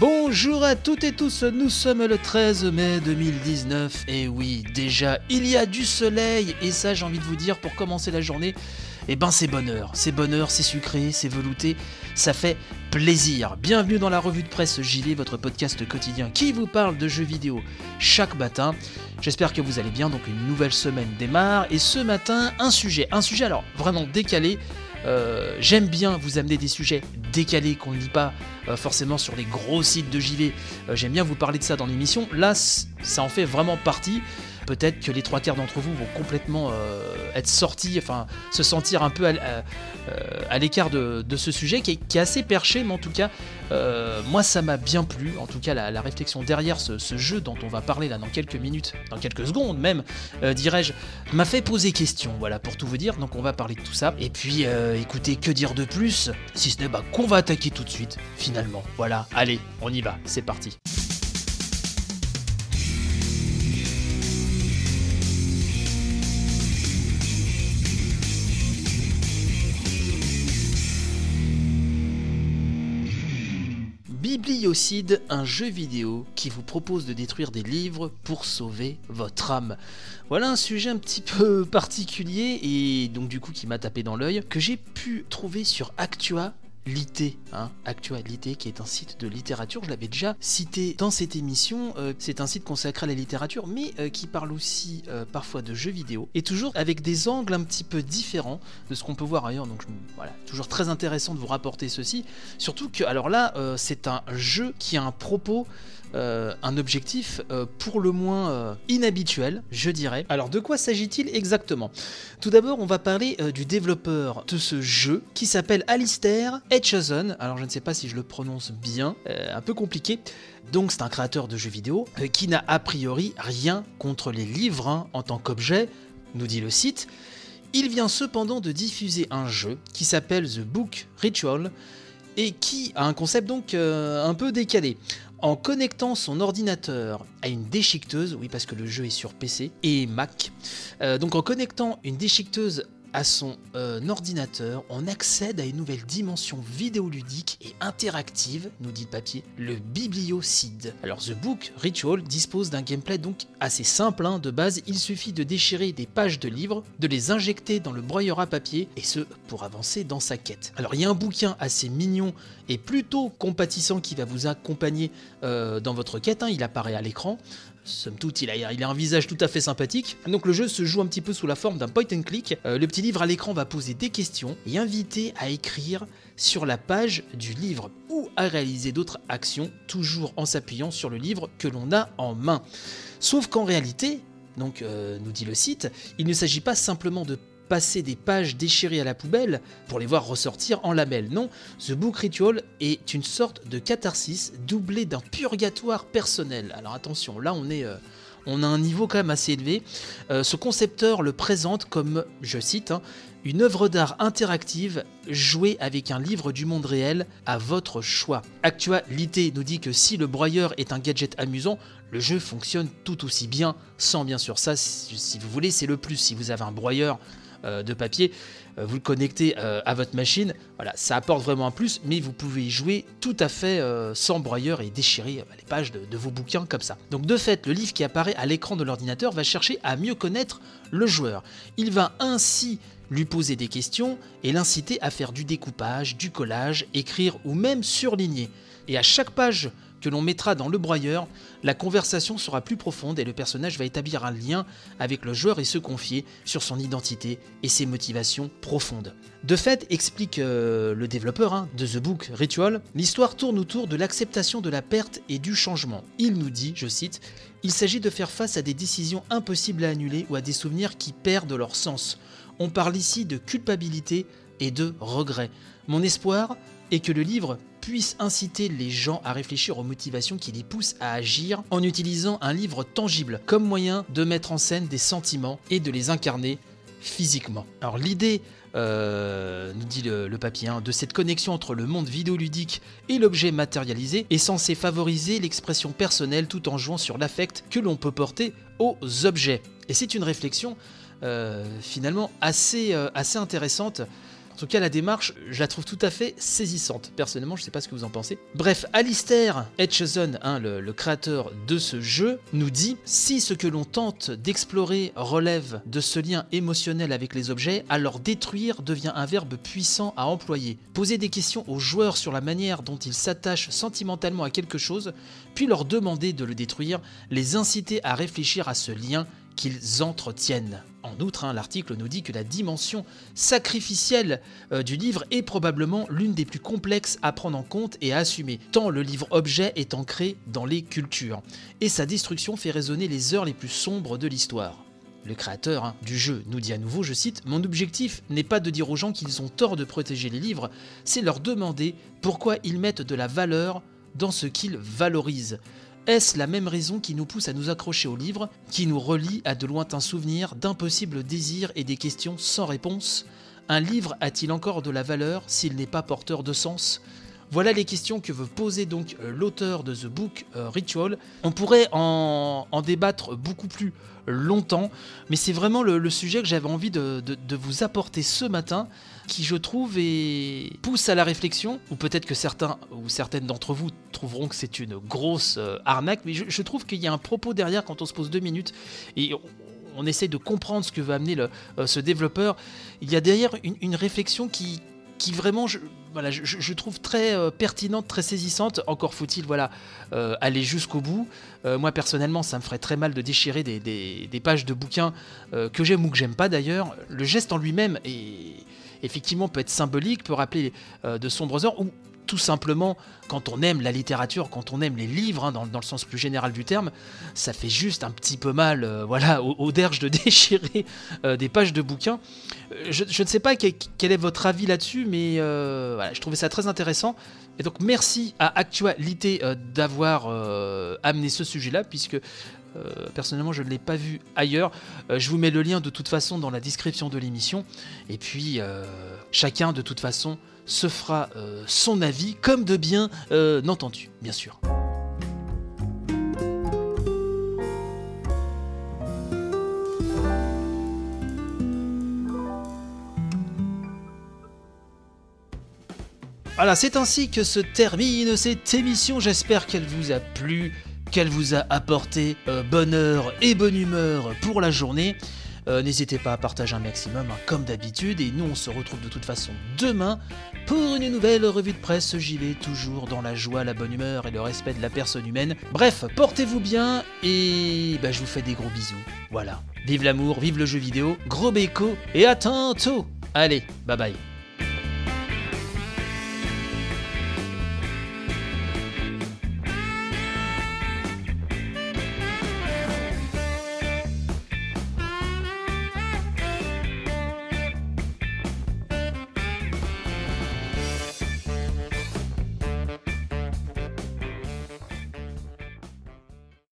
Bonjour à toutes et tous, nous sommes le 13 mai 2019 et oui, déjà il y a du soleil et ça j'ai envie de vous dire pour commencer la journée, eh ben c'est bonheur, c'est sucré, c'est velouté, ça fait plaisir. Bienvenue dans la revue de presse JV, votre podcast quotidien qui vous parle de jeux vidéo chaque matin. J'espère que vous allez bien, donc une nouvelle semaine démarre et ce matin un sujet alors vraiment décalé. J'aime bien vous amener des sujets décalés qu'on ne lit pas forcément sur les gros sites de JV. J'aime bien vous parler de ça dans l'émission. Là, ça en fait vraiment partie. Peut-être que les trois quarts d'entre vous vont complètement être sortis, enfin se sentir un peu à l'écart de ce sujet qui est assez perché, mais en tout cas, moi ça m'a bien plu. En tout cas, la réflexion derrière ce jeu dont on va parler là dans quelques minutes, dans quelques secondes même, dirais-je, m'a fait poser question, voilà, pour tout vous dire. Donc on va parler de tout ça. Et puis, écoutez, que dire de plus, si ce n'est qu'on va attaquer tout de suite, finalement. Voilà, allez, on y va, c'est parti. Bibliocide, un jeu vidéo qui vous propose de détruire des livres pour sauver votre âme. Voilà un sujet un petit peu particulier et donc du coup qui m'a tapé dans l'œil, que j'ai pu trouver sur Actualitté. Actualitté qui est un site de littérature, je l'avais déjà cité dans cette émission, c'est un site consacré à la littérature mais qui parle aussi parfois de jeux vidéo et toujours avec des angles un petit peu différents de ce qu'on peut voir ailleurs, donc voilà, toujours très intéressant de vous rapporter ceci, surtout que alors là c'est un jeu qui a un propos, un objectif pour le moins inhabituel, je dirais. Alors de quoi s'agit-il exactement ? Tout d'abord, on va parler du développeur de ce jeu qui s'appelle Alistair Aitcheson. Alors je ne sais pas si je le prononce bien, un peu compliqué. Donc c'est un créateur de jeux vidéo qui n'a a priori rien contre les livres en tant qu'objet, nous dit le site. Il vient cependant de diffuser un jeu qui s'appelle The Book Ritual et qui a un concept donc un peu décalé. En connectant son ordinateur à une déchiqueteuse, oui parce que le jeu est sur PC et Mac, donc en connectant une déchiqueteuse à son ordinateur, on accède à une nouvelle dimension vidéoludique et interactive, nous dit le papier, le bibliocide. Alors The Book Ritual dispose d'un gameplay donc assez simple, de base, il suffit de déchirer des pages de livres, de les injecter dans le broyeur à papier, et ce, pour avancer dans sa quête. Alors il y a un bouquin assez mignon et plutôt compatissant qui va vous accompagner dans votre quête, il apparaît à l'écran. Somme toute, il a un visage tout à fait sympathique. Donc le jeu se joue un petit peu sous la forme d'un point and click. Le petit livre à l'écran va poser des questions et inviter à écrire sur la page du livre ou à réaliser d'autres actions, toujours en s'appuyant sur le livre que l'on a en main. Sauf qu'en réalité, donc nous dit le site, il ne s'agit pas simplement de passer des pages déchirées à la poubelle pour les voir ressortir en lamelles. Non, The Book Ritual est une sorte de catharsis doublée d'un purgatoire personnel. Alors attention, là on a un niveau quand même assez élevé. Ce concepteur le présente comme, je cite, une œuvre d'art interactive jouée avec un livre du monde réel à votre choix. Actualité nous dit que si le broyeur est un gadget amusant, le jeu fonctionne tout aussi bien, sans bien sûr ça, si vous voulez, c'est le plus. Si vous avez un broyeur de papier, vous le connectez à votre machine, voilà, ça apporte vraiment un plus, mais vous pouvez y jouer tout à fait sans broyeur et déchirer les pages de vos bouquins comme ça. Donc de fait, le livre qui apparaît à l'écran de l'ordinateur va chercher à mieux connaître le joueur. Il va ainsi lui poser des questions et l'inciter à faire du découpage, du collage, écrire ou même surligner. Et à chaque page que l'on mettra dans le broyeur, la conversation sera plus profonde et le personnage va établir un lien avec le joueur et se confier sur son identité et ses motivations profondes. De fait, explique le développeur de The Book Ritual, l'histoire tourne autour de l'acceptation de la perte et du changement. Il nous dit, je cite, « Il s'agit de faire face à des décisions impossibles à annuler ou à des souvenirs qui perdent leur sens. On parle ici de culpabilité et de regret. Mon espoir est que le livre puisse inciter les gens à réfléchir aux motivations qui les poussent à agir en utilisant un livre tangible comme moyen de mettre en scène des sentiments et de les incarner physiquement. Alors l'idée, nous dit le papier, de cette connexion entre le monde vidéoludique et l'objet matérialisé est censée favoriser l'expression personnelle tout en jouant sur l'affect que l'on peut porter aux objets. Et c'est une réflexion finalement assez intéressante. En tout cas, la démarche, je la trouve tout à fait saisissante. Personnellement, je ne sais pas ce que vous en pensez. Bref, Alistair Aitcheson, le créateur de ce jeu, nous dit « Si ce que l'on tente d'explorer relève de ce lien émotionnel avec les objets, alors détruire devient un verbe puissant à employer. Poser des questions aux joueurs sur la manière dont ils s'attachent sentimentalement à quelque chose, puis leur demander de le détruire, les inciter à réfléchir à ce lien qu'ils entretiennent. » En outre, l'article nous dit que la dimension sacrificielle du livre est probablement l'une des plus complexes à prendre en compte et à assumer, tant le livre-objet est ancré dans les cultures, et sa destruction fait résonner les heures les plus sombres de l'histoire. Le créateur du jeu nous dit à nouveau, je cite, « Mon objectif n'est pas de dire aux gens qu'ils ont tort de protéger les livres, c'est leur demander pourquoi ils mettent de la valeur dans ce qu'ils valorisent. » Est-ce la même raison qui nous pousse à nous accrocher au livre, qui nous relie à de lointains souvenirs, d'impossibles désirs et des questions sans réponse ? Un livre a-t-il encore de la valeur s'il n'est pas porteur de sens ? Voilà les questions que veut poser donc l'auteur de The Book Ritual. On pourrait en débattre beaucoup plus longtemps, mais c'est vraiment le sujet que j'avais envie de vous apporter ce matin, qui je trouve pousse à la réflexion, ou peut-être que certains ou certaines d'entre vous trouveront que c'est une grosse arnaque, mais je trouve qu'il y a un propos derrière quand on se pose 2 minutes et on essaie de comprendre ce que veut amener ce développeur. Il y a derrière une réflexion qui vraiment... Je trouve très pertinente, très saisissante. Encore faut-il aller jusqu'au bout. Moi, personnellement, ça me ferait très mal de déchirer des pages de bouquins que j'aime ou que j'aime pas d'ailleurs. Le geste en lui-même effectivement peut être symbolique, peut rappeler de sombres heures, ou tout simplement, quand on aime la littérature, quand on aime les livres, dans le sens plus général du terme, ça fait juste un petit peu mal aux derges de déchirer des pages de bouquins. Je ne sais pas quel est votre avis là-dessus, mais je trouvais ça très intéressant. Et donc merci à Actualitté d'avoir amené ce sujet-là, puisque personnellement je ne l'ai pas vu ailleurs. Je vous mets le lien de toute façon dans la description de l'émission, et puis chacun de toute façon se fera son avis comme de bien entendu, bien sûr. Voilà, c'est ainsi que se termine cette émission. J'espère qu'elle vous a plu, qu'elle vous a apporté bonheur et bonne humeur pour la journée. N'hésitez pas à partager un maximum, comme d'habitude, et nous on se retrouve de toute façon demain pour une nouvelle revue de presse. J'y vais toujours dans la joie, la bonne humeur et le respect de la personne humaine. Bref, portez-vous bien et je vous fais des gros bisous. Voilà, vive l'amour, vive le jeu vidéo, gros béco et à tantôt. Allez, bye bye.